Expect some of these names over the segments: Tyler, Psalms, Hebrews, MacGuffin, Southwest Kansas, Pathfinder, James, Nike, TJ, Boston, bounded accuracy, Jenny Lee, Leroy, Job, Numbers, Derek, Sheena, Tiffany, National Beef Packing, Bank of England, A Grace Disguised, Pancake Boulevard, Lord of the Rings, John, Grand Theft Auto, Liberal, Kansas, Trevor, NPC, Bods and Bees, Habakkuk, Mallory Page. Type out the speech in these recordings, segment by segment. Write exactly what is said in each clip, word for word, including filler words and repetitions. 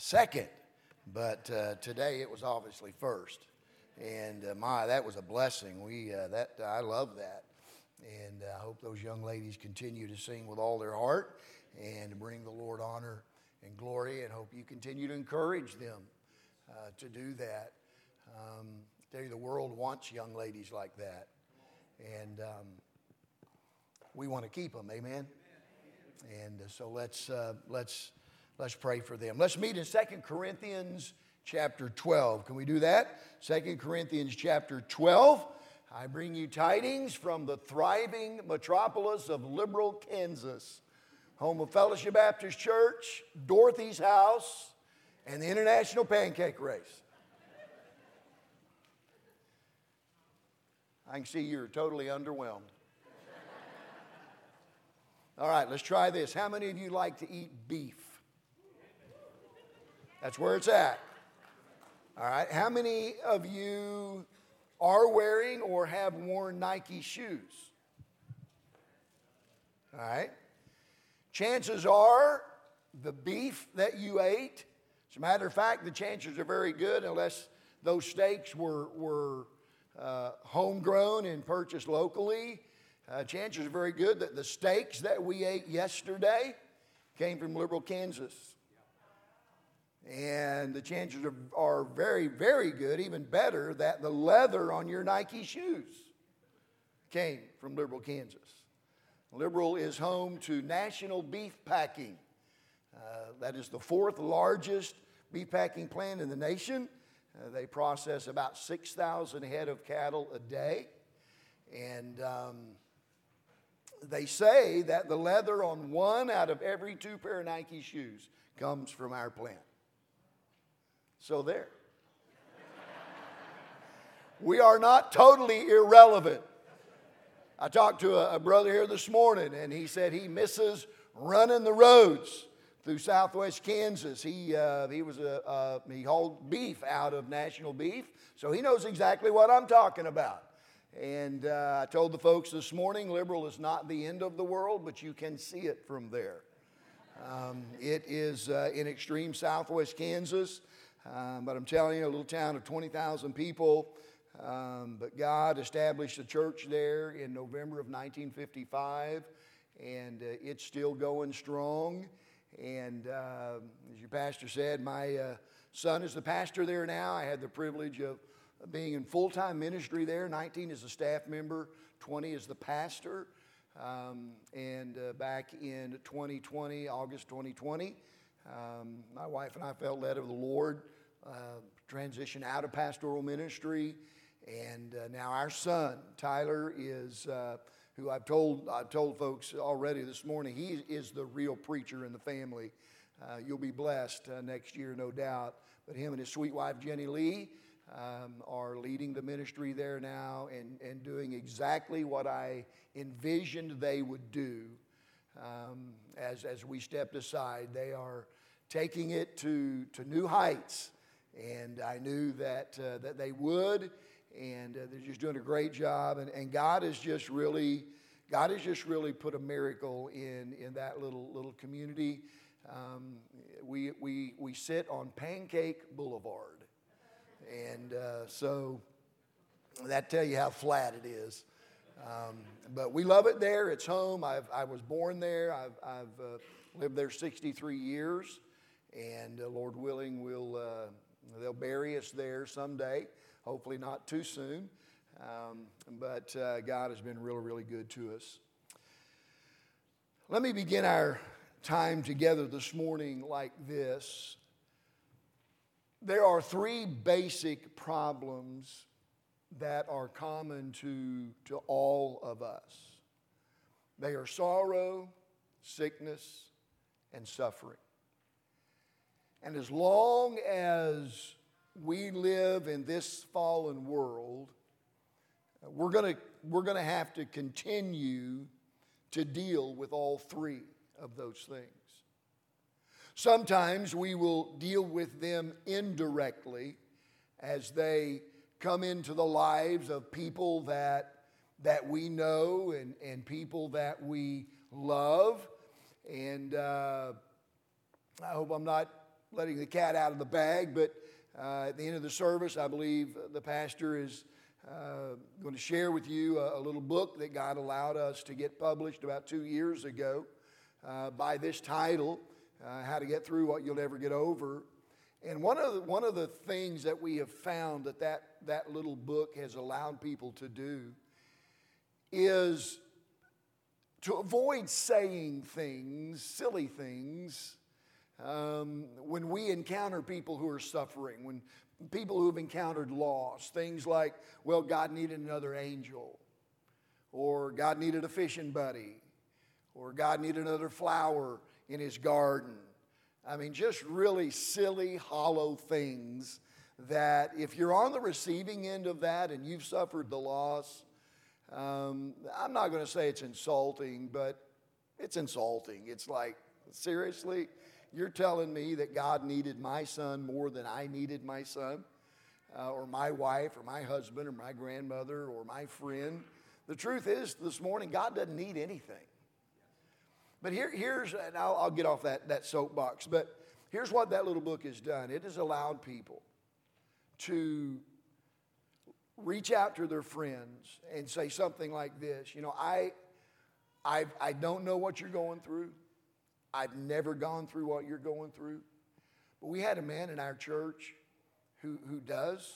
second, but uh, today it was obviously first. And uh, my, that was a blessing. We uh, that I love that, and I uh, hope those young ladies continue to sing with all their heart and bring the Lord honor and glory. And hope you continue to encourage them uh, to do that. Um, I tell you, the world wants young ladies like that, and um, we want to keep them. Amen. And uh, so let's uh, let's let's pray for them. Let's meet in Second Corinthians. chapter twelve. Can we do that? Second Corinthians chapter twelve. I bring you tidings from the thriving metropolis of Liberal, Kansas, home of Fellowship Baptist Church, Dorothy's House, and the International Pancake Race. I can see you're totally underwhelmed. All right, let's try this. How many of you like to eat beef? That's where it's at. All right, how many of you are wearing or have worn Nike shoes? All right, chances are the beef that you ate, as a matter of fact, the chances are very good unless those steaks were, were uh, homegrown and purchased locally. Uh, chances are very good that the steaks that we ate yesterday came from Liberal, Kansas. And the chances are, are very, very good, even better, that the leather on your Nike shoes came from Liberal, Kansas. Liberal is home to National Beef Packing. Uh, that is the fourth largest beef packing plant in the nation. Uh, they process about six thousand head of cattle a day. And um, they say that the leather on one out of every two pair of Nike shoes comes from our plant. So there. We are not totally irrelevant. I talked to a, a brother here this morning, and he said he misses running the roads through Southwest Kansas. He uh, he was a uh, he hauled beef out of National Beef, so he knows exactly what I'm talking about. And uh, I told the folks this morning, Liberal is not the end of the world, but you can see it from there. Um, it is uh, in extreme Southwest Kansas. Um, but I'm telling you, a little town of twenty thousand people, um, but God established a church there in November of nineteen fifty-five, and uh, it's still going strong. And uh, as your pastor said, my uh, son is the pastor there now. I had the privilege of being in full-time ministry there, nineteen as a staff member, twenty as the pastor, um, and uh, back in twenty twenty, August twenty twenty, Um, my wife and I felt led of the Lord, uh, transitioned out of pastoral ministry, and uh, now our son, Tyler, is, uh, who I've told I've told folks already this morning, he is the real preacher in the family. Uh, you'll be blessed uh, next year, no doubt. But him and his sweet wife, Jenny Lee, um, are leading the ministry there now and, and doing exactly what I envisioned they would do. Um, as as we stepped aside, they are taking it to, to new heights, and I knew that uh, that they would, and uh, they're just doing a great job. And, and God has just really, God has just really put a miracle in in that little little community. Um, we we we sit on Pancake Boulevard, and uh, so that tell you how flat it is. Um, but we love it there. It's home. I've, I was born there. I've, I've uh, lived there sixty-three years, and uh, Lord willing, we'll uh, they'll bury us there someday. Hopefully not too soon. Um, but uh, God has been really, really good to us. Let me begin our time together this morning like this. There are three basic problems that are common to, to all of us. They are sorrow, sickness, and suffering. And as long as we live in this fallen world, we're gonna, we're gonna have to continue to deal with all three of those things. Sometimes we will deal with them indirectly as they come into the lives of people that that we know and, and people that we love. And uh, I hope I'm not letting the cat out of the bag, but uh, at the end of the service, I believe the pastor is uh, going to share with you a, a little book that God allowed us to get published about two years ago uh, by this title, uh, How to Get Through What You'll Never Get Over. And one of the, one of the things that we have found that, that that little book has allowed people to do is to avoid saying things, silly things, um, when we encounter people who are suffering, when people who have encountered loss, things like, well, God needed another angel, or God needed a fishing buddy, or God needed another flower in his garden. I mean, just really silly, hollow things that if you're on the receiving end of that and you've suffered the loss, um, I'm not going to say it's insulting, but it's insulting. It's like, seriously, you're telling me that God needed my son more than I needed my son, uh, or my wife, or my husband, or my grandmother, or my friend. The truth is, this morning, God doesn't need anything. But here, here's, and I'll, I'll get off that, that soapbox, but here's what that little book has done. It has allowed people to reach out to their friends and say something like this. You know, I, I, I don't know what you're going through. I've never gone through what you're going through. But we had a man in our church who, who does,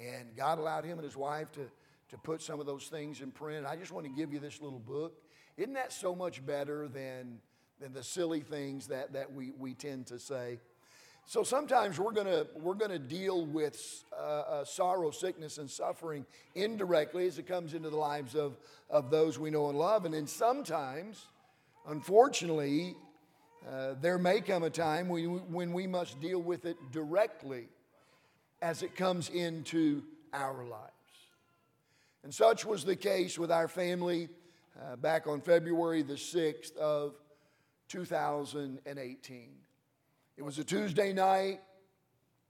and God allowed him and his wife to, to put some of those things in print. I just want to give you this little book. Isn't that so much better than, than the silly things that, that we, we tend to say? So sometimes we're gonna we're gonna deal with uh, uh, sorrow, sickness, and suffering indirectly as it comes into the lives of, of those we know and love. And then sometimes, unfortunately, uh, there may come a time when, when we must deal with it directly as it comes into our lives. And such was the case with our family Uh, back on February the sixth of two thousand eighteen. It was a Tuesday night.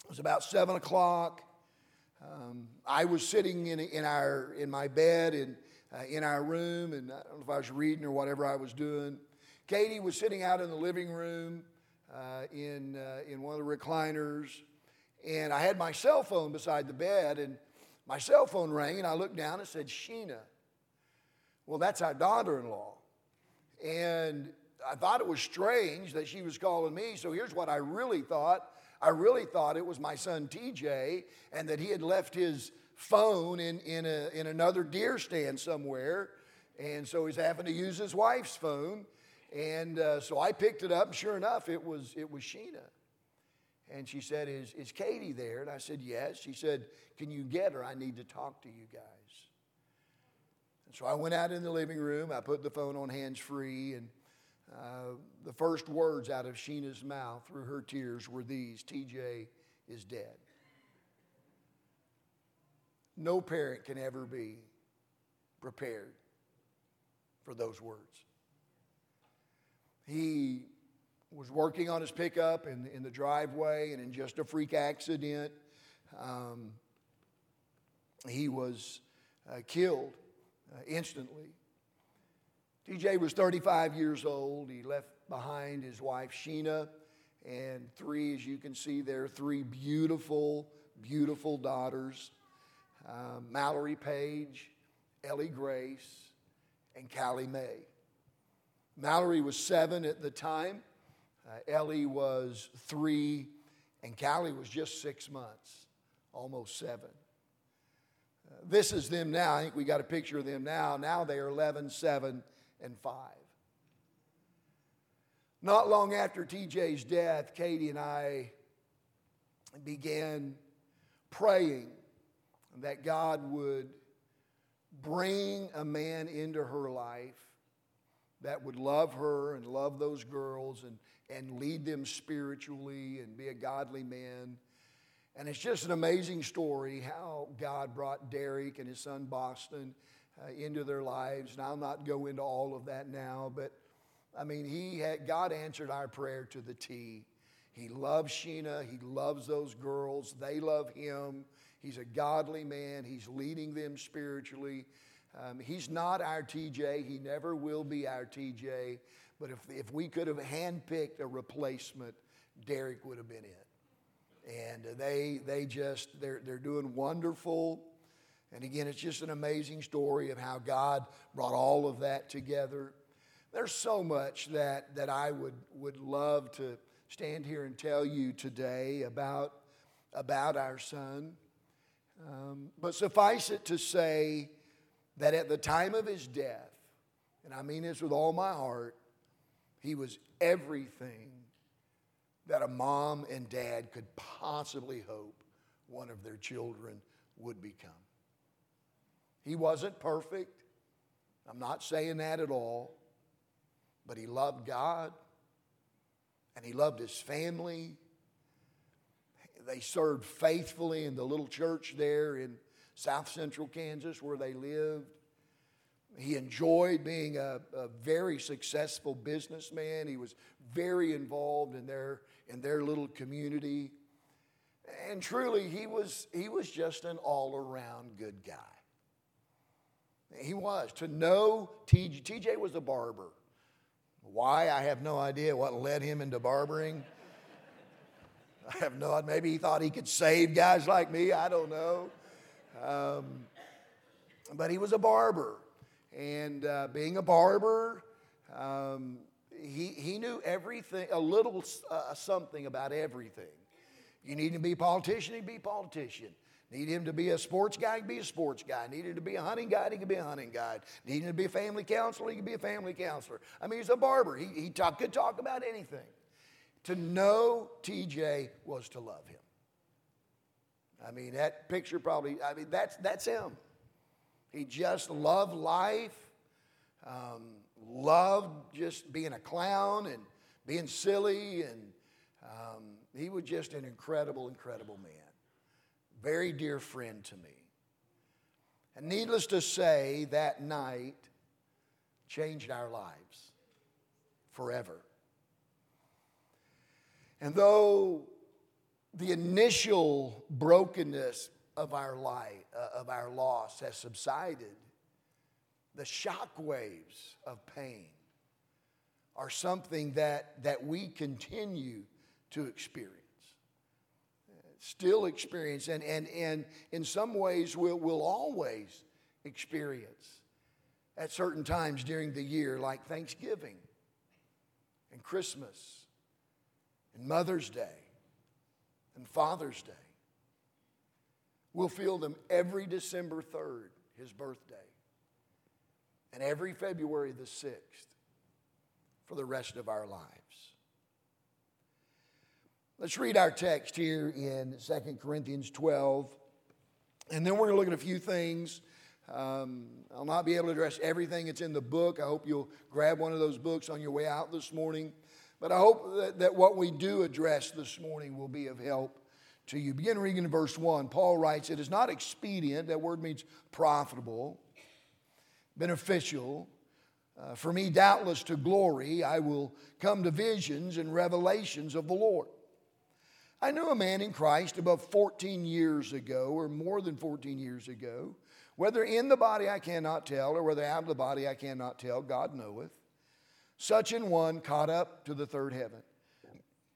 It was about seven o'clock. Um, I was sitting in in our in my bed in, uh, in our room, and I don't know if I was reading or whatever I was doing. Katie was sitting out in the living room uh, in, uh, in one of the recliners, and I had my cell phone beside the bed, and my cell phone rang, and I looked down and said, Sheena. Well, that's our daughter-in-law. And I thought it was strange that she was calling me. So here's what I really thought. I really thought it was my son T J, and that he had left his phone in, in, a, in another deer stand somewhere. And so he's having to use his wife's phone. And uh, so I picked it up. And sure enough, it was it was Sheena. And she said, is, is Katie there? And I said, yes. She said, can you get her? I need to talk to you guys. So I went out in the living room. I put the phone on hands-free, and uh, the first words out of Sheena's mouth through her tears were these, T J is dead. No parent can ever be prepared for those words. He was working on his pickup in, in the driveway, and in just a freak accident, um, he was uh, killed. Uh, instantly. T J was thirty-five years old. He left behind his wife, Sheena, and three, as you can see there, three beautiful, beautiful daughters, uh, Mallory Page, Ellie Grace, and Callie Mae. Mallory was seven at the time. Uh, Ellie was three, and Callie was just six months, almost seven. This is them now. I think we got a picture of them now. Now they are eleven, seven, and five. Not long after T J's death, Katie and I began praying that God would bring a man into her life that would love her and love those girls and, and lead them spiritually and be a godly man. And it's just an amazing story how God brought Derek and his son Boston uh, into their lives. And I'll not go into all of that now, but I mean, he had, God answered our prayer to the T. He loves Sheena. He loves those girls. They love him. He's a godly man. He's leading them spiritually. Um, he's not our T J. He never will be our T J. But if if we could have handpicked a replacement, Derek would have been in. And they they just, they're, they're doing wonderful. And again, it's just an amazing story of how God brought all of that together. There's so much that, that I would, would love to stand here and tell you today about, about our son. Um, but suffice it to say that at the time of his death, and I mean this with all my heart, he was everything that a mom and dad could possibly hope one of their children would become. He wasn't perfect. I'm not saying that at all. But he loved God, and he loved his family. They served faithfully in the little church there in South Central Kansas where they lived. He enjoyed being a, a very successful businessman. He was very involved in their, in their little community. And truly, he was, he was just an all-around good guy. He was. To know T J, T J was a barber. Why? I have no idea what led him into barbering. I have no idea. Maybe he thought he could save guys like me. I don't know. Um, but he was a barber. And uh, being a barber, um, he, he knew everything, a little uh, something about everything. You need him to be a politician, he'd be a politician. Need him to be a sports guy, he could be a sports guy. Need him to be a hunting guide, he could be a hunting guide. Need him to be a family counselor, he could be a family counselor. I mean, he's a barber. He, he talk, could talk about anything. To know T J was to love him. I mean, that picture probably, I mean, that's, that's him. He just loved life, um, loved just being a clown and being silly. And um, he was just an incredible, incredible man. Very dear friend to me. And needless to say, that night changed our lives forever. And though the initial brokenness of our life, uh, of our loss has subsided, the shock waves of pain are something that, that we continue to experience. Still experience, and, and, and in some ways we'll, we'll always experience at certain times during the year, like Thanksgiving and Christmas and Mother's Day and Father's Day. We'll feel them every December third, his birthday, and every February the sixth for the rest of our lives. Let's read our text here in Second Corinthians twelve, and then we're going to look at a few things. Um, I'll not be able to address everything that's in the book. I hope you'll grab one of those books on your way out this morning, but I hope that, that what we do address this morning will be of help to you. Begin reading in verse one. Paul writes, "It is not expedient," that word means profitable, beneficial, uh, "for me doubtless to glory. I will come to visions and revelations of the Lord. I knew a man in Christ above fourteen years ago, or more than fourteen years ago, whether in the body I cannot tell, or whether out of the body I cannot tell, God knoweth. Such an one caught up to the third heaven.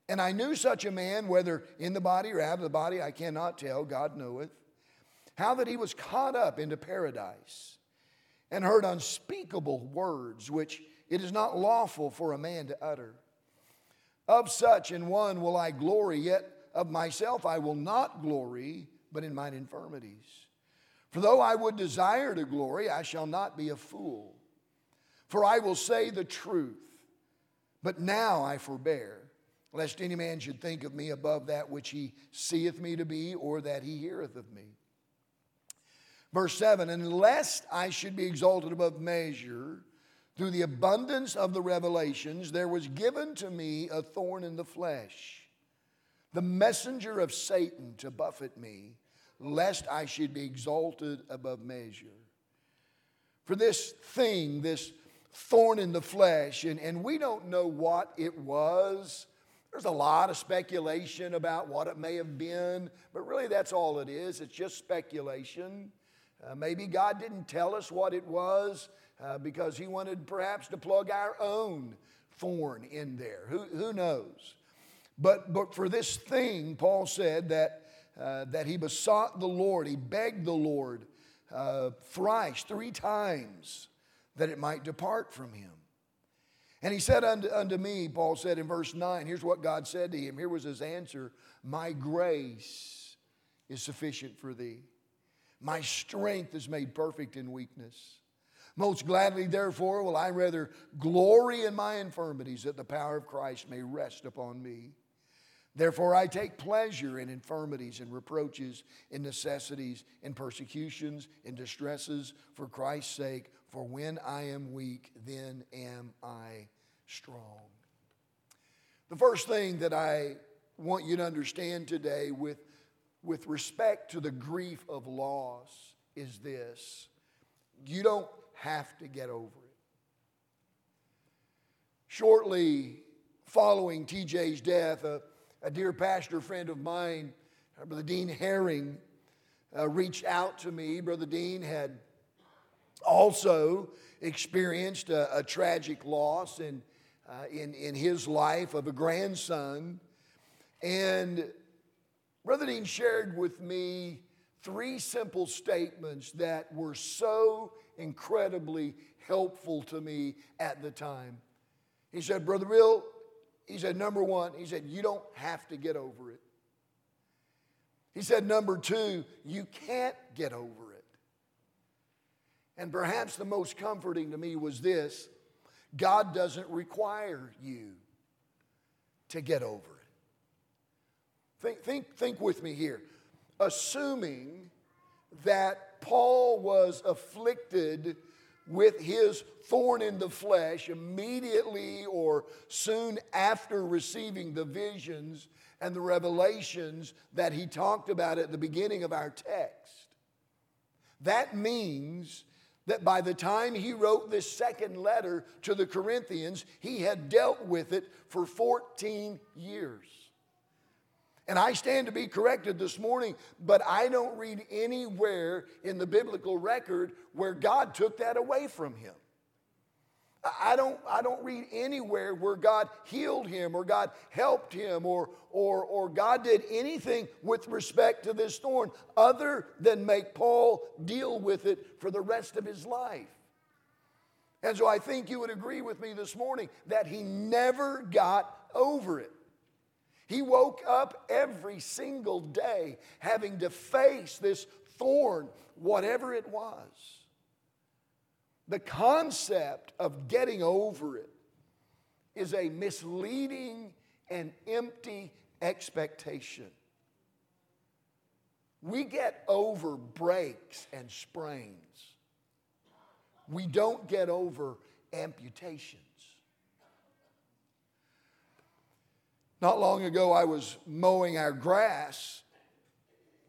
And I knew such a man, whether in the body or out of the body I cannot tell, God knoweth, how that he was caught up into paradise, and heard unspeakable words, which it is not lawful for a man to utter. Of such an one will I glory, yet of myself I will not glory, but in mine infirmities. For though I would desire to glory, I shall not be a fool. For I will say the truth, but now I forbear, lest any man should think of me above that which he seeth me to be, or that he heareth of me." Verse seven, "And lest I should be exalted above measure, through the abundance of the revelations, there was given to me a thorn in the flesh, the messenger of Satan to buffet me, lest I should be exalted above measure. For this thing, this thorn in the flesh," and, and we don't know what it was. There's a lot of speculation about what it may have been, but really that's all it is. It's just speculation. Uh, maybe God didn't tell us what it was. Uh, because he wanted perhaps to plug our own thorn in there. Who, who knows? But, but for this thing, Paul said that, uh, that he besought the Lord, he begged the Lord uh, thrice, three times, that it might depart from him. And he said unto, unto me, Paul said in verse nine, here's what God said to him. Here was his answer. My grace is sufficient for thee. My strength is made perfect in weakness. Most gladly, therefore, will I rather glory in my infirmities, that the power of Christ may rest upon me. Therefore, I take pleasure in infirmities, in reproaches, in necessities, in persecutions, in distresses, for Christ's sake. For when I am weak, then am I strong. The first thing that I want you to understand today with, with respect to the grief of loss is this. You don't have to get over it. Shortly following T J's death, a, a dear pastor friend of mine, Brother Dean Herring, uh, reached out to me. Brother Dean had also experienced a, a tragic loss in, uh, in, in his life of a grandson. And Brother Dean shared with me three simple statements that were so incredibly helpful to me at the time. He said, Brother Bill, he said, number one, he said, you don't have to get over it. He said, number two, you can't get over it. And perhaps the most comforting to me was this: God doesn't require you to get over it. Think, think, think with me here. Assuming that Paul was afflicted with his thorn in the flesh immediately or soon after receiving the visions and the revelations that he talked about at the beginning of our text, that means that by the time he wrote this second letter to the Corinthians, he had dealt with it for fourteen years. And I stand to be corrected this morning, but I don't read anywhere in the biblical record where God took that away from him. I don't, I don't read anywhere where God healed him or God helped him or, or, or God did anything with respect to this thorn other than make Paul deal with it for the rest of his life. And so I think you would agree with me this morning that he never got over it. He woke up every single day having to face this thorn, whatever it was. The concept of getting over it is a misleading and empty expectation. We get over breaks and sprains. We don't get over amputations. Not long ago, I was mowing our grass,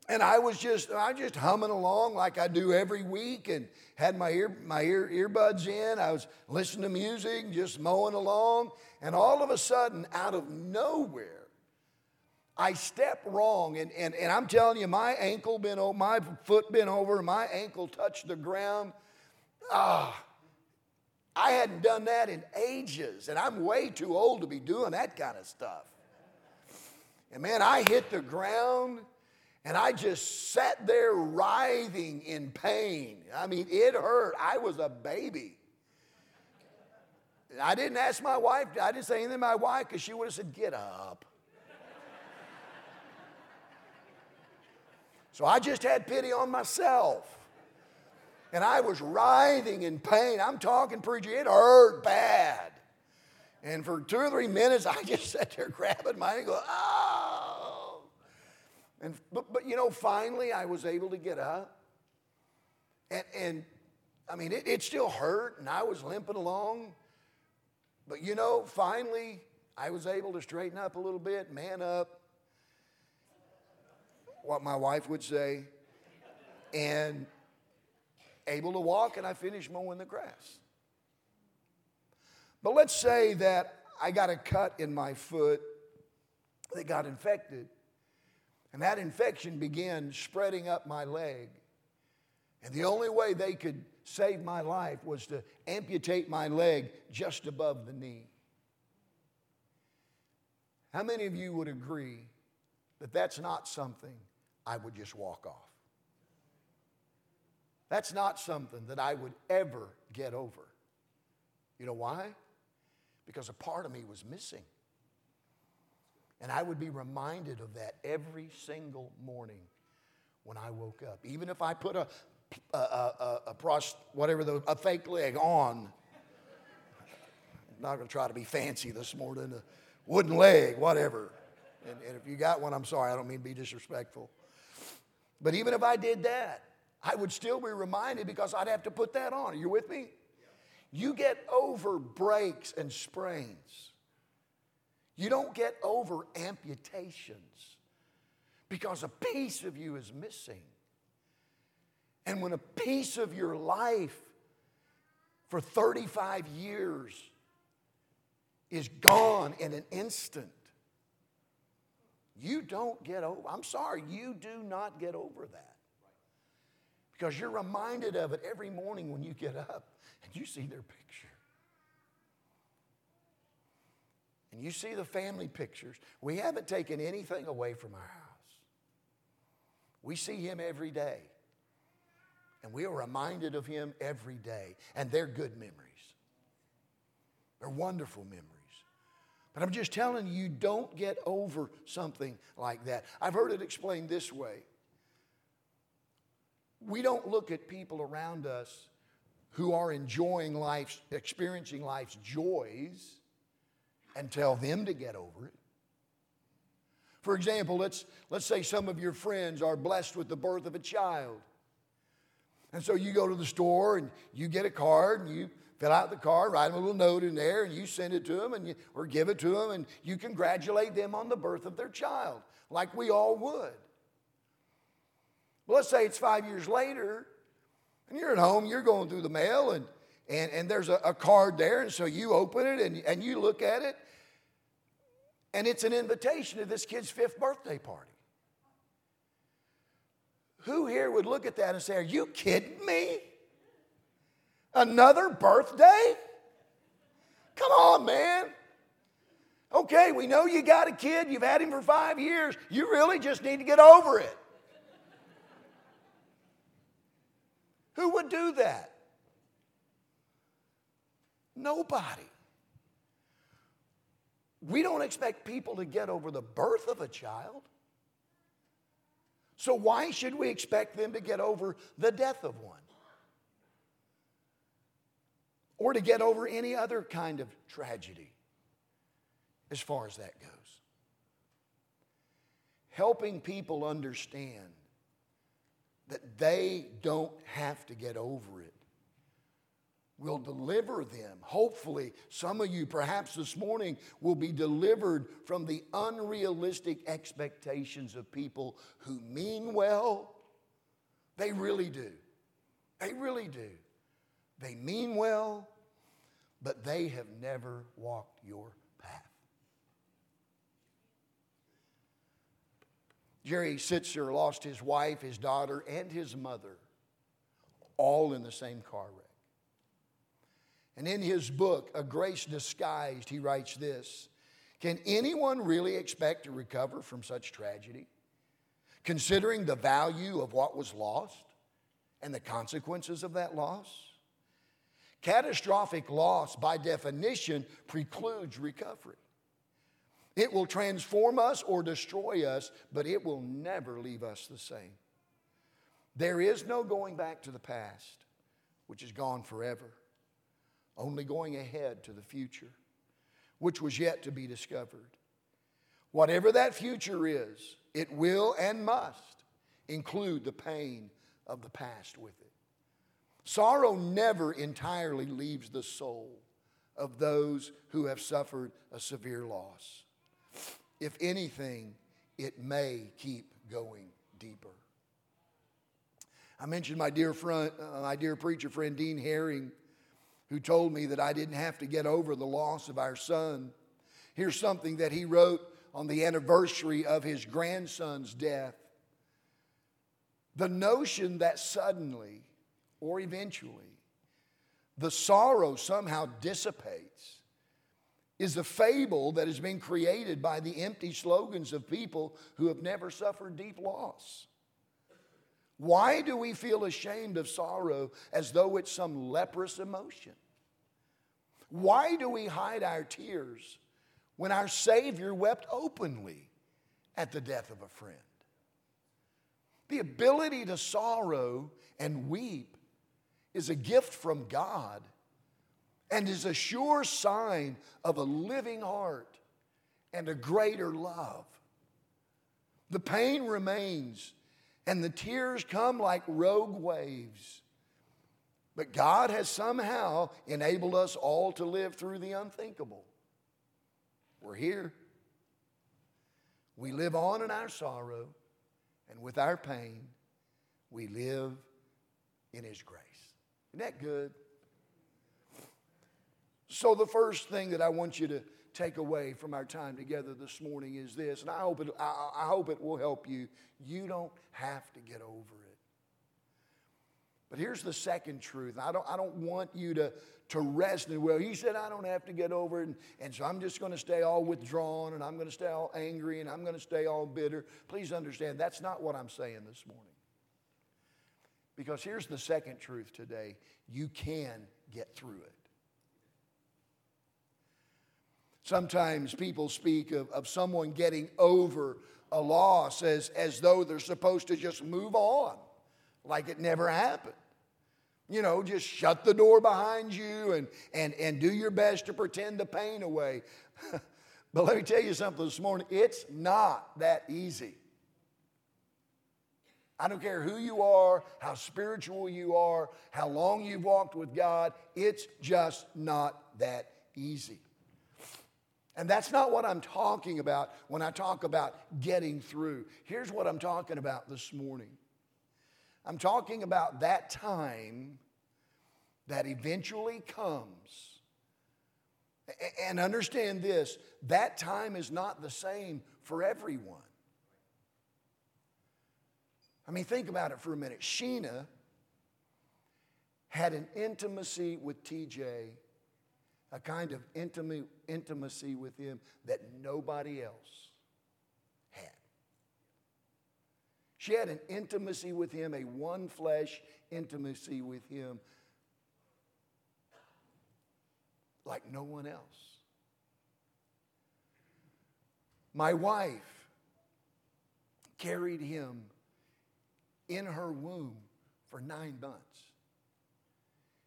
and I was just I was just humming along like I do every week, and had my ear my ear earbuds in. I was listening to music, just mowing along, and all of a sudden, out of nowhere, I step wrong, and and and I'm telling you, my ankle bent over, my foot bent over, my ankle touched the ground. Ah. I hadn't done that in ages, and I'm way too old to be doing that kind of stuff. And man, I hit the ground, and I just sat there writhing in pain. I mean, it hurt. I was a baby. I didn't ask my wife. I didn't say anything to my wife because she would have said, get up. So I just had pity on myself. And I was writhing in pain. I'm talking, preacher, it hurt bad. And for two or three minutes, I just sat there grabbing my ankle, oh. And, but, but, you know, finally I was able to get up. And, and I mean, it, it still hurt, and I was limping along. But, you know, finally I was able to straighten up a little bit, man up, what my wife would say. And able to walk, and I finished mowing the grass. But let's say that I got a cut in my foot that got infected, and that infection began spreading up my leg. And the only way they could save my life was to amputate my leg just above the knee. How many of you would agree that that's not something I would just walk off? That's not something that I would ever get over. You know why? Because a part of me was missing. And I would be reminded of that every single morning when I woke up. Even if I put a, a, a, a prost, whatever, the, a fake leg on. I'm not going to try to be fancy this morning. A wooden leg, whatever. And, and if you got one, I'm sorry. I don't mean to be disrespectful. But even if I did that, I would still be reminded because I'd have to put that on. Are you with me? You get over breaks and sprains. You don't get over amputations because a piece of you is missing. And when a piece of your life for thirty-five years is gone in an instant, you don't get over. I'm sorry, you do not get over that because you're reminded of it every morning when you get up and you see their picture. And you see the family pictures. We haven't taken anything away from our house. We see him every day. And we are reminded of him every day. And they're good memories. They're wonderful memories. But I'm just telling you, you don't get over something like that. I've heard it explained this way. We don't look at people around us who are enjoying life's, experiencing life's joys and tell them to get over it. For example, let's, let's say some of your friends are blessed with the birth of a child. And so you go to the store and you get a card and you fill out the card, write them a little note in there and you send it to them and you, or give it to them and you congratulate them on the birth of their child like we all would. Well, let's say it's five years later and you're at home, you're going through the mail and And, and there's a, a card there, and so you open it, and, and you look at it, and it's an invitation to this kid's fifth birthday party. Who here would look at that and say, are you kidding me? Another birthday? Come on, man. Okay, we know you got a kid. You've had him for five years. You really just need to get over it. Who would do that? Nobody. We don't expect people to get over the birth of a child. So why should we expect them to get over the death of one? Or to get over any other kind of tragedy, as far as that goes. Helping people understand that they don't have to get over it will deliver them. Hopefully, some of you, perhaps this morning, will be delivered from the unrealistic expectations of people who mean well. They really do. They really do. They mean well, but they have never walked your path. Jerry Sitzer lost his wife, his daughter, and his mother, all in the same car wreck. And in his book, A Grace Disguised, he writes this: can anyone really expect to recover from such tragedy, considering the value of what was lost and the consequences of that loss? Catastrophic loss, by definition, precludes recovery. It will transform us or destroy us, but it will never leave us the same. There is no going back to the past, which is gone forever. Only going ahead to the future, which was yet to be discovered. Whatever that future is, it will and must include the pain of the past with it. Sorrow never entirely leaves the soul of those who have suffered a severe loss. If anything, it may keep going deeper. I mentioned my dear friend, uh, my dear preacher friend, Dean Herring, who told me that I didn't have to get over the loss of our son. Here's something that he wrote on the anniversary of his grandson's death. The notion that suddenly or eventually the sorrow somehow dissipates is a fable that has been created by the empty slogans of people who have never suffered deep loss. Why do we feel ashamed of sorrow as though it's some leprous emotion? Why do we hide our tears when our Savior wept openly at the death of a friend? The ability to sorrow and weep is a gift from God and is a sure sign of a living heart and a greater love. The pain remains and the tears come like rogue waves. But God has somehow enabled us all to live through the unthinkable. We're here. We live on in our sorrow, and with our pain, we live in His grace. Isn't that good? So the first thing that I want you to take away from our time together this morning is this, and I hope it, I, I hope it will help you. You don't have to get over it. But here's the second truth. I don't, I don't want you to, to rest in, well, he said I don't have to get over it, and, and so I'm just going to stay all withdrawn, and I'm going to stay all angry, and I'm going to stay all bitter. Please understand, that's not what I'm saying this morning. Because here's the second truth today. You can get through it. Sometimes people speak of, of someone getting over a loss as, as though they're supposed to just move on, like it never happened. You know, just shut the door behind you and, and, and do your best to pretend the pain away. But let me tell you something this morning. It's not that easy. I don't care who you are, how spiritual you are, how long you've walked with God. It's just not that easy. And that's not what I'm talking about when I talk about getting through. Here's what I'm talking about this morning. I'm talking about that time that eventually comes. And understand this, that time is not the same for everyone. I mean, think about it for a minute. Sheena had an intimacy with T J, a kind of intimate intimacy with him that nobody else had. She had an intimacy with him, a one flesh intimacy with him like no one else. My wife carried him in her womb for nine months.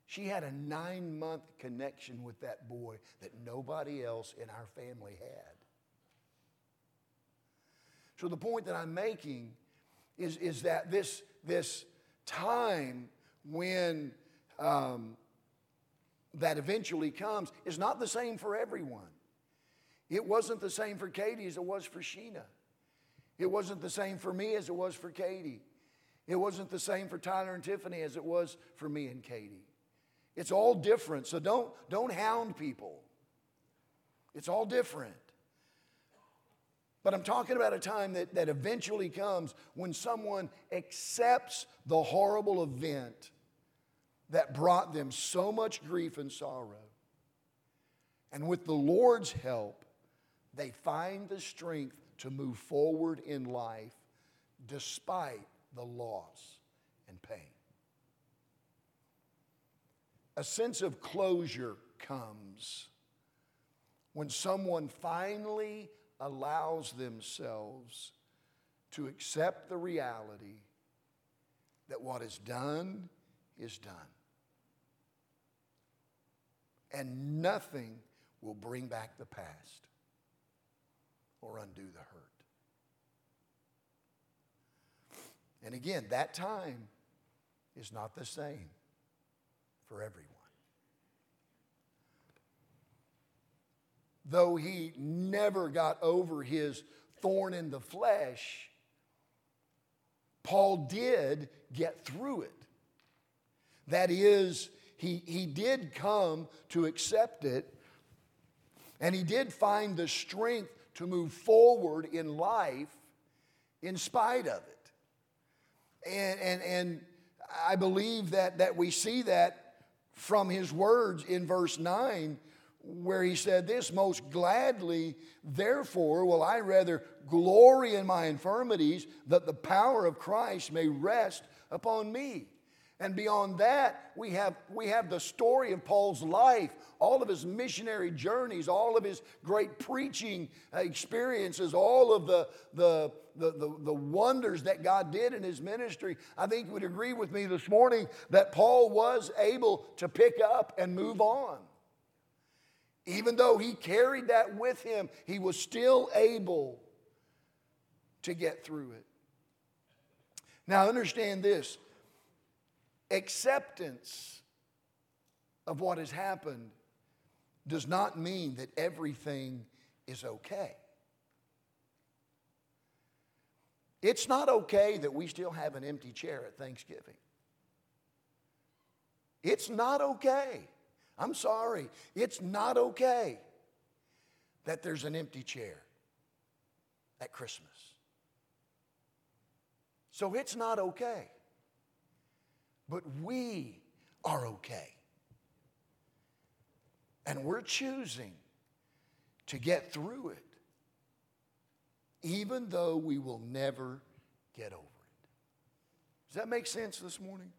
She had a nine-month connection with that boy that nobody else in our family had. So the point that I'm making is, is that this, this time when um, that eventually comes is not the same for everyone. It wasn't the same for Katie as it was for Sheena. It wasn't the same for me as it was for Katie. It wasn't the same for Tyler and Tiffany as it was for me and Katie. It's all different, so don't, don't hound people. It's all different. But I'm talking about a time that, that eventually comes when someone accepts the horrible event that brought them so much grief and sorrow. And with the Lord's help, they find the strength to move forward in life despite the loss and pain. A sense of closure comes when someone finally allows themselves to accept the reality that what is done is done. And nothing will bring back the past or undo the hurt. And again, that time is not the same for everyone. Though he never got over his thorn in the flesh, Paul did get through it. That is, he, he did come to accept it, and he did find the strength to move forward in life in spite of it. And, and, and I believe that, that we see that from his words in verse nine where he said this, most gladly, therefore, will I rather glory in my infirmities, that the power of Christ may rest upon me. And beyond that, we have, we have the story of Paul's life, all of his missionary journeys, all of his great preaching experiences, all of the, the, the, the, the wonders that God did in his ministry. I think you would agree with me this morning that Paul was able to pick up and move on. Even though he carried that with him, he was still able to get through it. Now understand this. Acceptance of what has happened does not mean that everything is okay. It's not okay that we still have an empty chair at Thanksgiving. It's not okay. I'm sorry. It's not okay that there's an empty chair at Christmas. So it's not okay. But we are okay. And we're choosing to get through it, even though we will never get over it. Does that make sense this morning?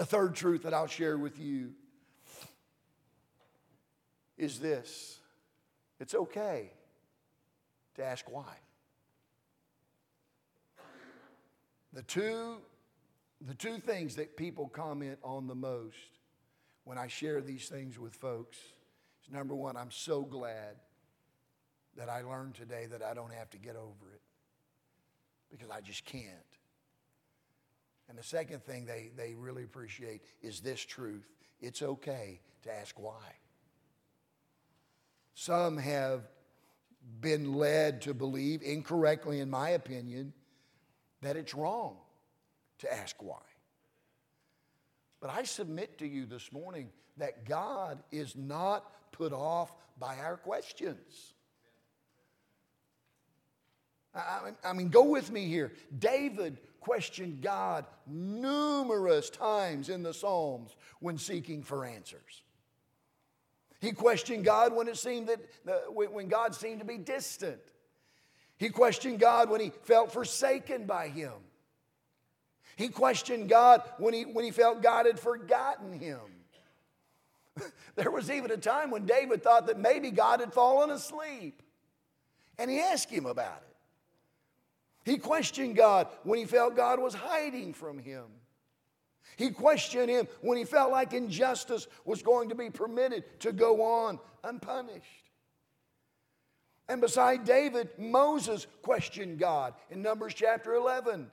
A third truth that I'll share with you is this. It's okay to ask why. The two The two things that people comment on the most when I share these things with folks is, number one, I'm so glad that I learned today that I don't have to get over it because I just can't. And the second thing they, they really appreciate is this truth. It's okay to ask why. Some have been led to believe, incorrectly in my opinion, that it's wrong to ask why. But I submit to you this morning that God is not put off by our questions. I, I mean, go with me here. David questioned God numerous times in the Psalms when seeking for answers. He questioned God when it seemed that uh, when God seemed to be distant. He questioned God when he felt forsaken by him. He questioned God when he, when he felt God had forgotten him. There was even a time when David thought that maybe God had fallen asleep. And he asked him about it. He questioned God when he felt God was hiding from him. He questioned him when he felt like injustice was going to be permitted to go on unpunished. And beside David, Moses questioned God in Numbers chapter eleven.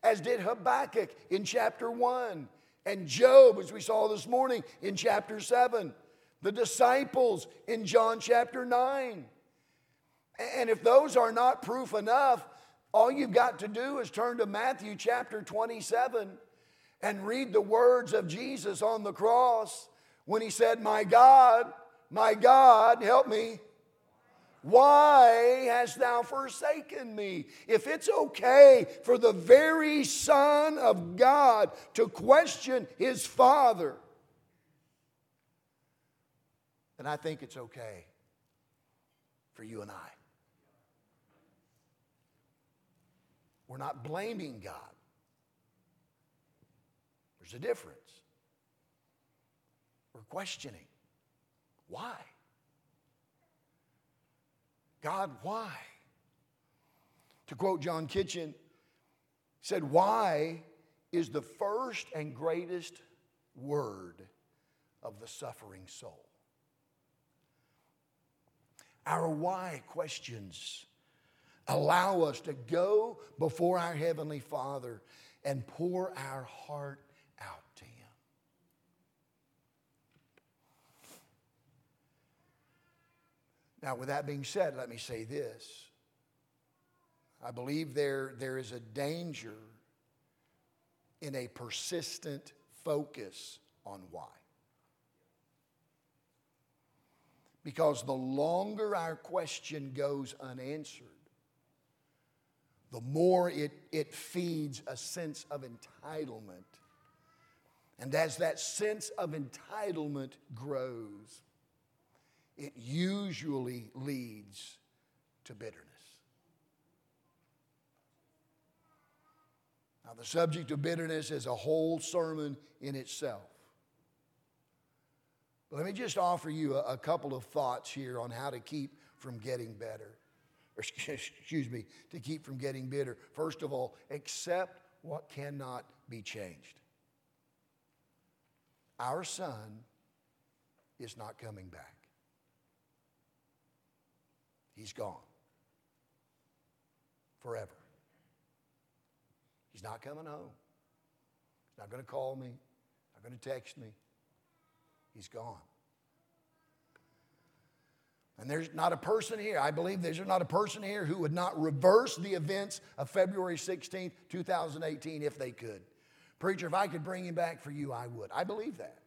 As did Habakkuk in chapter one, and Job, as we saw this morning, in chapter seven, the disciples in John chapter nine. And if those are not proof enough, all you've got to do is turn to Matthew chapter twenty-seven and read the words of Jesus on the cross when he said, "My God, my God, help me. Why hast thou forsaken me?" If it's okay for the very Son of God to question his Father, then I think it's okay for you and I. We're not blaming God. There's a difference. We're questioning. Why? God, why? To quote John Kitchen, he said, "Why is the first and greatest word of the suffering soul?" Our why questions allow us to go before our Heavenly Father and pour our heart out to Him. Now, with that being said, let me say this. I believe there, there is a danger in a persistent focus on why. Because the longer our question goes unanswered, the more it, it feeds a sense of entitlement And as that sense of entitlement grows, it usually leads to bitterness. Now, the subject of bitterness is a whole sermon in itself. But let me just offer you a, a couple of thoughts here on how to keep from getting better. Or excuse me, to keep from getting bitter. First of all, accept what cannot be changed. Our son is not coming back. He's gone. Forever. He's not coming home. He's not going to call me. Not going to text me. He's gone. And there's not a person here, I believe there's not a person here who would not reverse the events of February sixteenth, two thousand eighteen if they could. Preacher, if I could bring him back for you, I would. I believe that.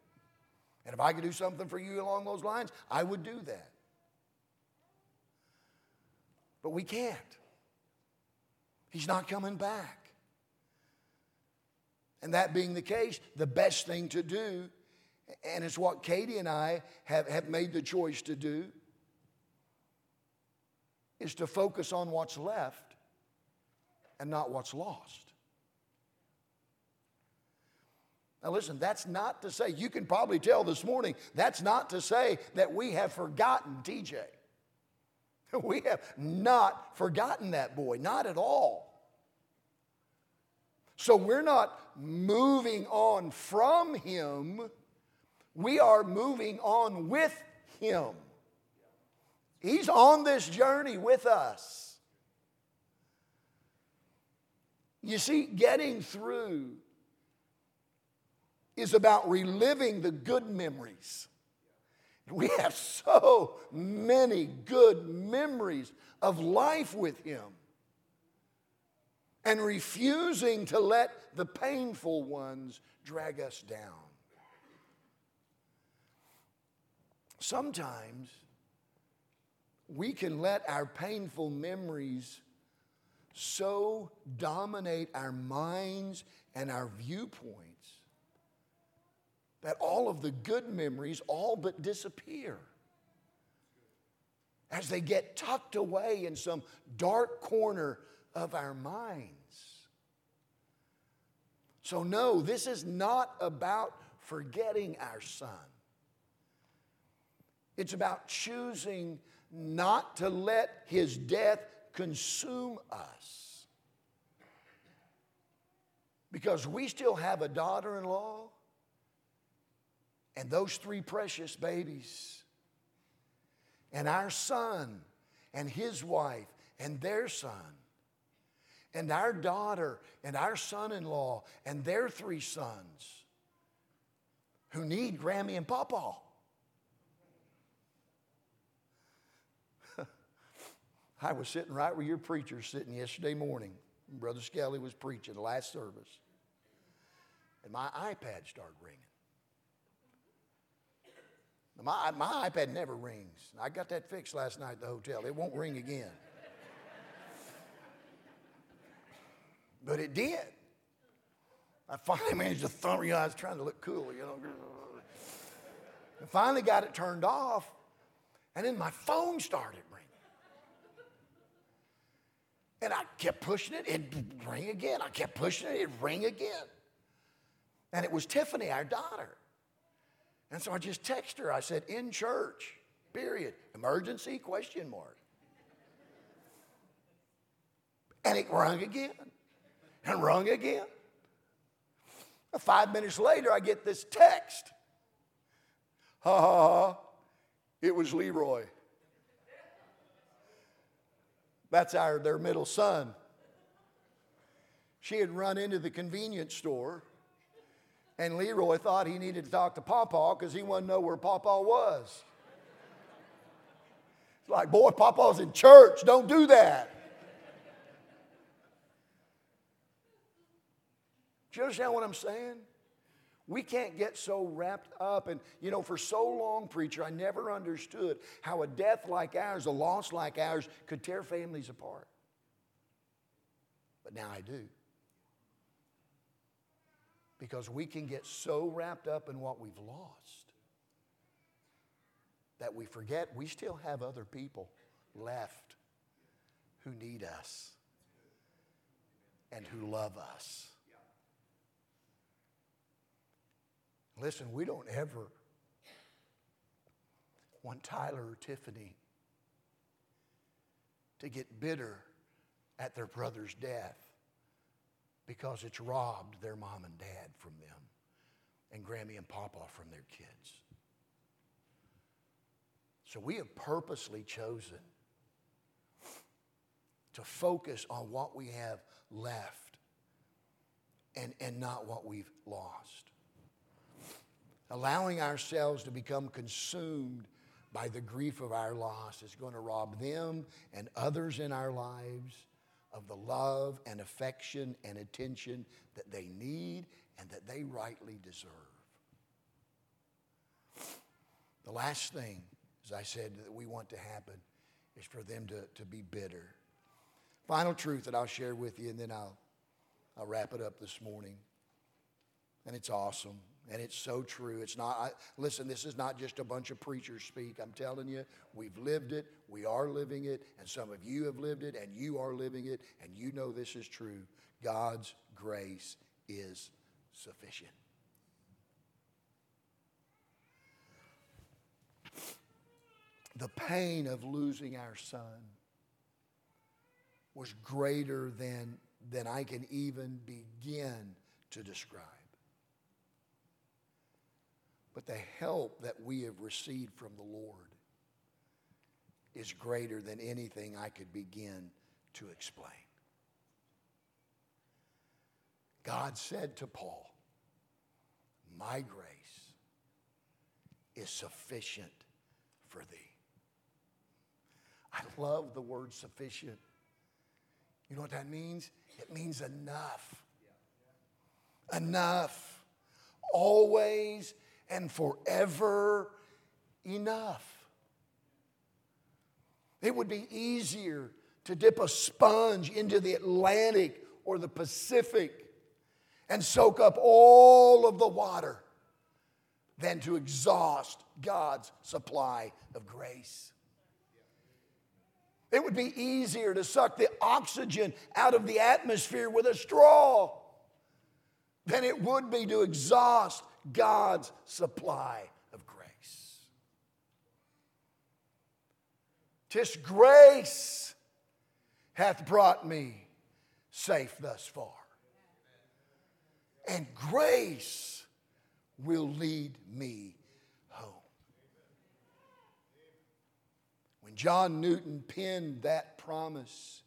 And if I could do something for you along those lines, I would do that. But we can't. He's not coming back. And that being the case, the best thing to do, and it's what Katie and I have, have made the choice to do, is to focus on what's left and not what's lost. Now listen, that's not to say, you can probably tell this morning, that's not to say that we have forgotten T J. We have not forgotten that boy, not at all. So we're not moving on from him. We are moving on with him. He's on this journey with us. You see, getting through is about reliving the good memories. We have so many good memories of life with him, and refusing to let the painful ones drag us down. Sometimes we can let our painful memories so dominate our minds and our viewpoints that all of the good memories all but disappear as they get tucked away in some dark corner of our minds. So no, this is not about forgetting our son. It's about choosing not to let his death consume us. Because we still have a daughter-in-law and those three precious babies, and our son and his wife and their son, and our daughter and our son-in-law and their three sons who need Grammy and Papa. I was sitting right where your preacher's sitting yesterday morning. Brother Skelly was preaching the last service. And my iPad started ringing. My, my iPad never rings. I got that fixed last night at the hotel. It won't ring again. But it did. I finally managed to thump, you know, I was trying to look cool, you know. I finally got it turned off, and then my phone started ringing. And I kept pushing it, it rang again. I kept pushing it, it rang again. And it was Tiffany, our daughter. And so I just texted her. I said, in church, period. Emergency, question mark. And it rung again. And rung again. Five minutes later, I get this text. Ha ha ha. It was Leroy. That's our their middle son. She had run into the convenience store, and Leroy thought he needed to talk to Papa because he wanted to know where Papa was. It's like, boy, Papa's in church. Don't do that. Do you understand what I'm saying? We can't get so wrapped up. And, you know, for so long, preacher, I never understood how a death like ours, a loss like ours, could tear families apart. But now I do. because we can get so wrapped up in what we've lost that we forget we still have other people left who need us and who love us. Listen, we don't ever want Tyler or Tiffany to get bitter at their brother's death because it's robbed their mom and dad from them and Grammy and Papa from their kids. So we have purposely chosen to focus on what we have left and, and not what we've lost. Allowing ourselves to become consumed by the grief of our loss is going to rob them and others in our lives of the love and affection and attention that they need and that they rightly deserve. The last thing, as I said, that we want to happen is for them to, to be bitter. Final truth that I'll share with you, and then I'll, I'll wrap it up this morning. And it's awesome. And it's so true. It's not, I, listen, this is not just a bunch of preachers speak. I'm telling you, we've lived it, we are living it, and some of you have lived it, and you are living it, and you know this is true. God's grace is sufficient. The pain of losing our son was greater than, than I can even begin to describe. But the help that we have received from the Lord is greater than anything I could begin to explain. God said to Paul, "My grace is sufficient for thee." I love the word sufficient. You know what that means? It means enough. Enough. Always and forever enough. It would be easier to dip a sponge into the Atlantic or the Pacific and soak up all of the water than to exhaust God's supply of grace. It would be easier to suck the oxygen out of the atmosphere with a straw than it would be to exhaust God's supply of grace. "'Tis grace hath brought me safe thus far, and grace will lead me home." When John Newton penned that promise,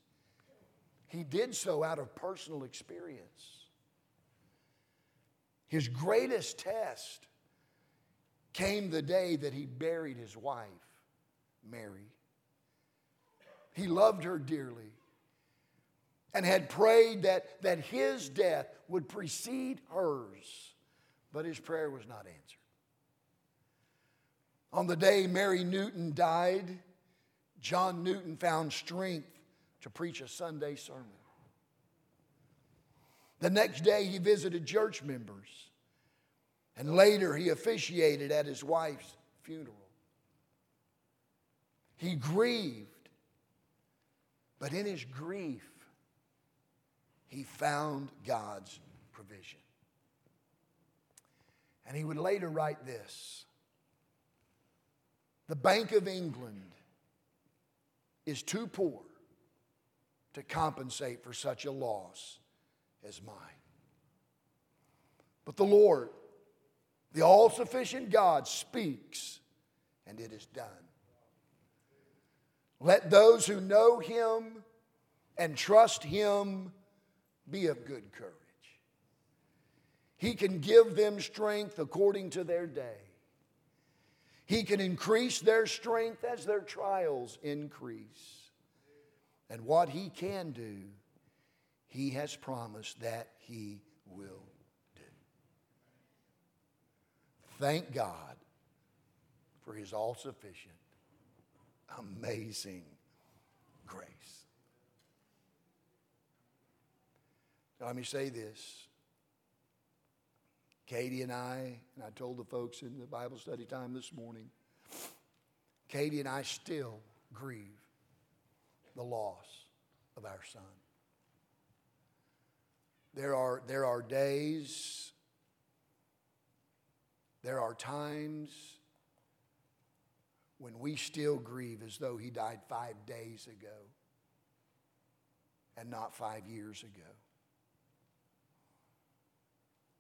he did so out of personal experience. His greatest test came the day that he buried his wife, Mary. He loved her dearly and had prayed that, that his death would precede hers, but his prayer was not answered. On the day Mary Newton died, John Newton found strength to preach a Sunday sermon. The next day he visited church members, and later he officiated at his wife's funeral. He grieved, but in his grief, he found God's provision. And he would later write this: "The Bank of England is too poor to compensate for such a loss as mine. But the Lord, the all-sufficient God, speaks, and it is done. Let those who know Him and trust Him be of good courage. He can give them strength according to their day. He can increase their strength as their trials increase. And what He can do, He has promised that He will do." Thank God for His all-sufficient, amazing grace. Now, let me say this. Katie and I, and I told the folks in the Bible study time this morning, Katie and I still grieve the loss of our son. There are, there are days, there are times when we still grieve as though he died five days ago and not five years ago.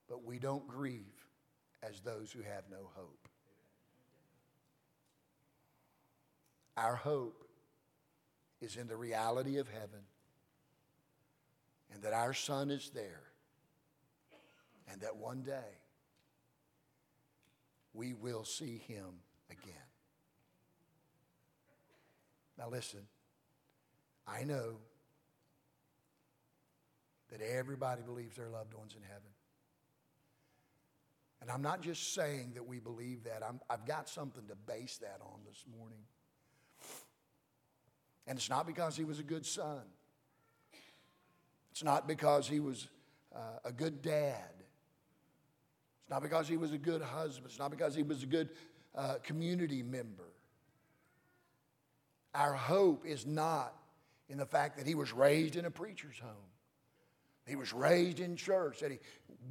But we don't grieve as those who have no hope. Our hope is in the reality of heaven, and that our son is there, and that one day we will see him again. Now listen, I know that everybody believes their loved ones in heaven. And I'm not just saying that we believe that. I'm, I've got something to base that on this morning. And it's not because he was a good son. It's not because he was uh, a good dad. It's not because he was a good husband. It's not because he was a good uh, community member. Our hope is not in the fact that he was raised in a preacher's home. He was raised in church, that he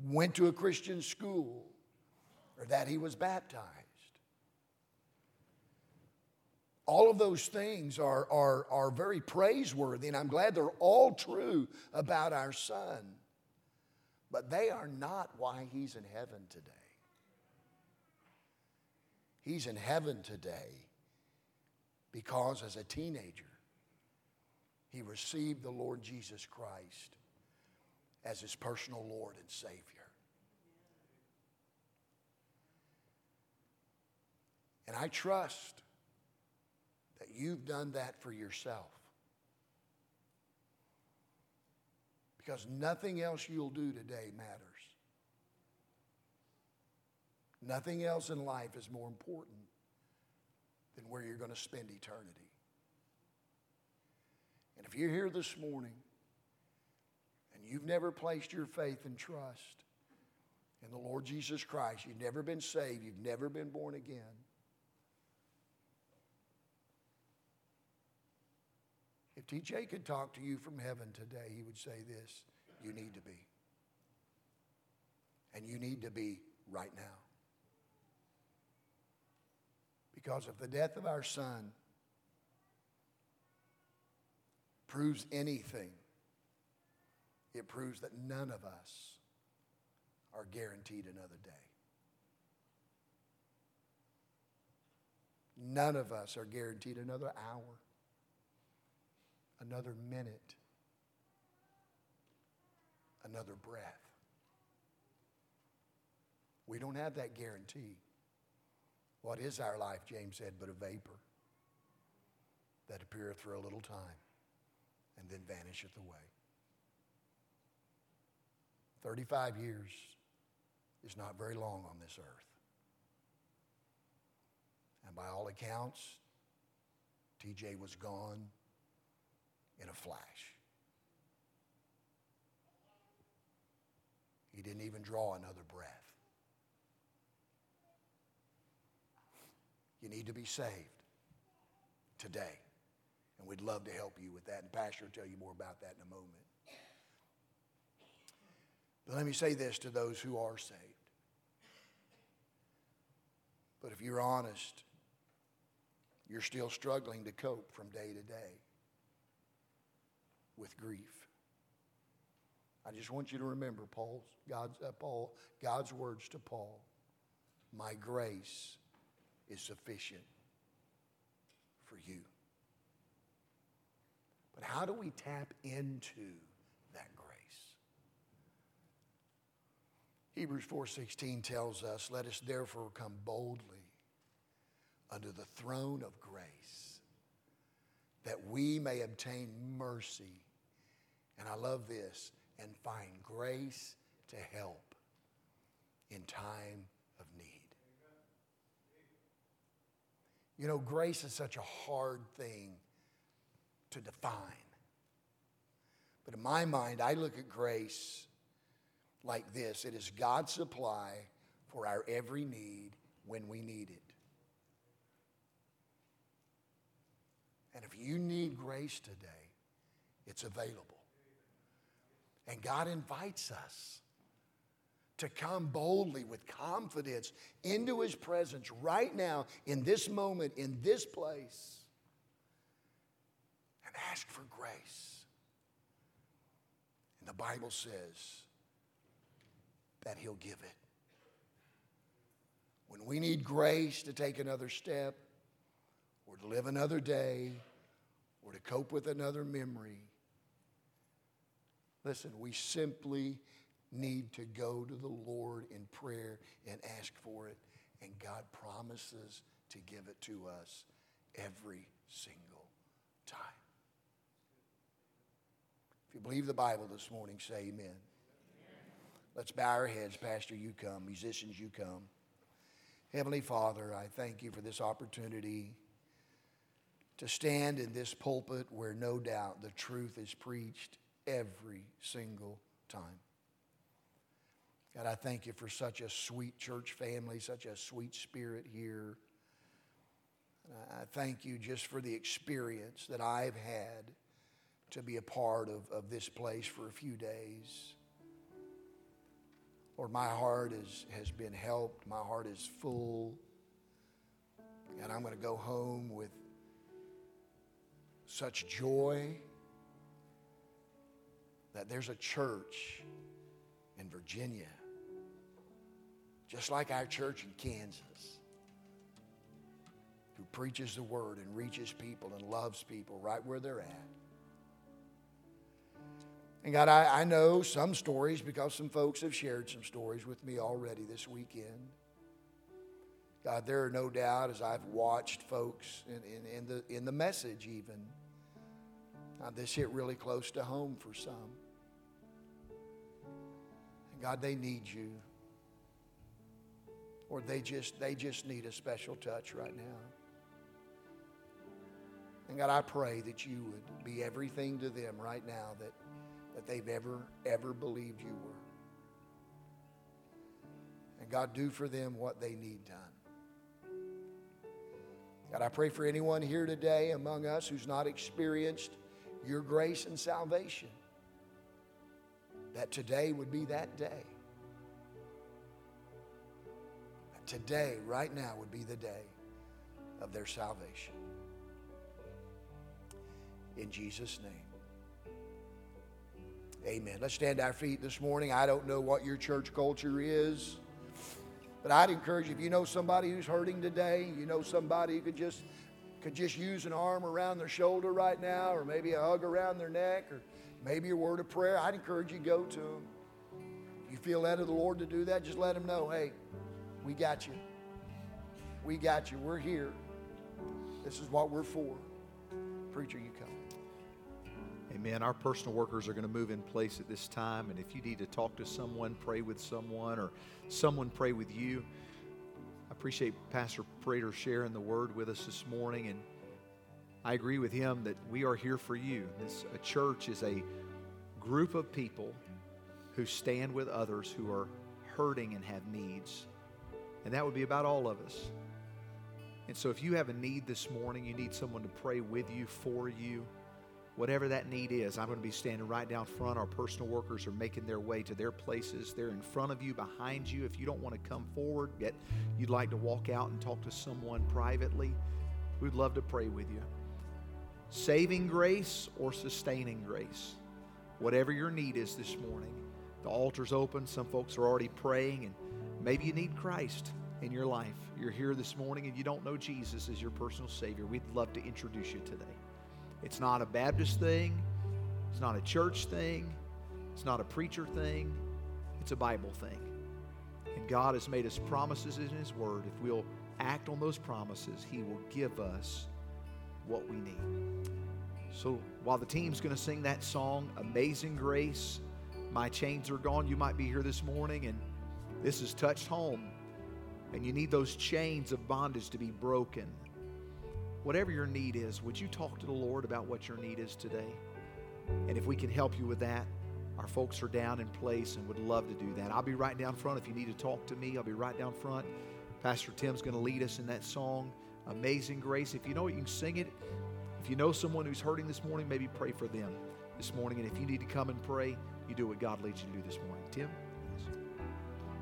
went to a Christian school, or that he was baptized. All of those things are, are, are very praiseworthy, and I'm glad they're all true about our son. But they are not why he's in heaven today. He's in heaven today because as a teenager, he received the Lord Jesus Christ as his personal Lord and Savior. And I trust that you've done that for yourself, because nothing else you'll do today matters. Nothing else in life is more important than where you're going to spend eternity. And if you're here this morning, you've never placed your faith and trust in the Lord Jesus Christ, you've never been saved, you've never been born again, if T J could talk to you from heaven today, he would say this: you need to be. And you need to be right now. Because if the death of our son proves anything, it proves that none of us are guaranteed another day. None of us are guaranteed another hour, another minute, another breath. We don't have that guarantee. What is our life, James said, but a vapor that appeareth for a little time and then vanisheth away. thirty-five years is not very long on this earth. And by all accounts, T J was gone in a flash. He didn't even draw another breath. You need to be saved today. And we'd love to help you with that. And Pastor will tell you more about that in a moment. But let me say this to those who are saved. But if you're honest, you're still struggling to cope from day to day with grief. I just want you to remember Paul's, God's, uh, Paul, God's words to Paul. My grace is sufficient for you. But how do we tap into that grace? Hebrews four sixteen tells us, let us therefore come boldly unto the throne of grace, that we may obtain mercy. And I love this, and find grace to help in time of need. You know, grace is such a hard thing to define. But in my mind, I look at grace like this. It is God's supply for our every need when we need it. And if you need grace today, it's available. And God invites us to come boldly with confidence into His presence right now, in this moment, in this place, and ask for grace. And the Bible says that He'll give it. When we need grace to take another step, or to live another day, or to cope with another memory, listen, we simply need to go to the Lord in prayer and ask for it, and God promises to give it to us every single time. If you believe the Bible this morning, say amen. Amen. Let's bow our heads. Pastor, you come. Musicians, you come. Heavenly Father, I thank you for this opportunity to stand in this pulpit where no doubt the truth is preached every single time. God, I thank you for such a sweet church family, such a sweet spirit here. I thank you just for the experience that I've had to be a part of, of this place for a few days. Lord, my heart is, has been helped. My heart is full. And I'm going to go home with such joy that there's a church in Virginia, just like our church in Kansas, who preaches the word and reaches people and loves people right where they're at. And God, I, I know some stories because some folks have shared some stories with me already this weekend. God, there are no doubt, as I've watched folks in, in, in, the, in the message even, now, this hit really close to home for some. And God, they need you. Or they just, they just need a special touch right now. And God, I pray that you would be everything to them right now that, that they've ever, ever believed you were. And God, do for them what they need done. God, I pray for anyone here today among us who's not experienced your grace and salvation, that today would be that day. That today, right now, would be the day of their salvation. In Jesus' name, amen. Let's stand to our feet this morning. I don't know what your church culture is, but I'd encourage you, if you know somebody who's hurting today, you know somebody who could just could just use an arm around their shoulder right now, or maybe a hug around their neck, or maybe a word of prayer, I'd encourage you to go to them. If you feel led of the Lord to do that, just let them know, hey, we got you. We got you. We're here. This is what we're for. Preacher, you come. Amen. Our personal workers are going to move in place at this time. And if you need to talk to someone, pray with someone, or someone pray with you, I appreciate Pastor Prater sharing the word with us this morning. And I agree with him that we are here for you. This, a church is a group of people who stand with others who are hurting and have needs. And that would be about all of us. And so if you have a need this morning, you need someone to pray with you, for you, whatever that need is, I'm going to be standing right down front. Our personal workers are making their way to their places. They're in front of you, behind you. If you don't want to come forward, yet you'd like to walk out and talk to someone privately, we'd love to pray with you. Saving grace or sustaining grace, whatever your need is this morning. The altar's open. Some folks are already praying, and maybe you need Christ in your life. You're here this morning and you don't know Jesus as your personal Savior. We'd love to introduce you today. It's not a Baptist thing. It's not a church thing. It's not a preacher thing. It's a Bible thing. And God has made us promises in His Word. If we'll act on those promises, He will give us what we need. So while the team's going to sing that song, Amazing Grace, My Chains Are Gone, you might be here this morning and this has touched home. And you need those chains of bondage to be broken. Whatever your need is, would you talk to the Lord about what your need is today? And if we can help you with that, Our folks are down in place and would love to do that. I'll be right down front. If you need to talk to me, I'll be right down front. Pastor Tim's going to lead us in that song, Amazing Grace. If you know it, you can sing it. If you know someone who's hurting this morning, maybe pray for them this morning. And if you need to come and pray, you do what God leads you to do this morning. Tim?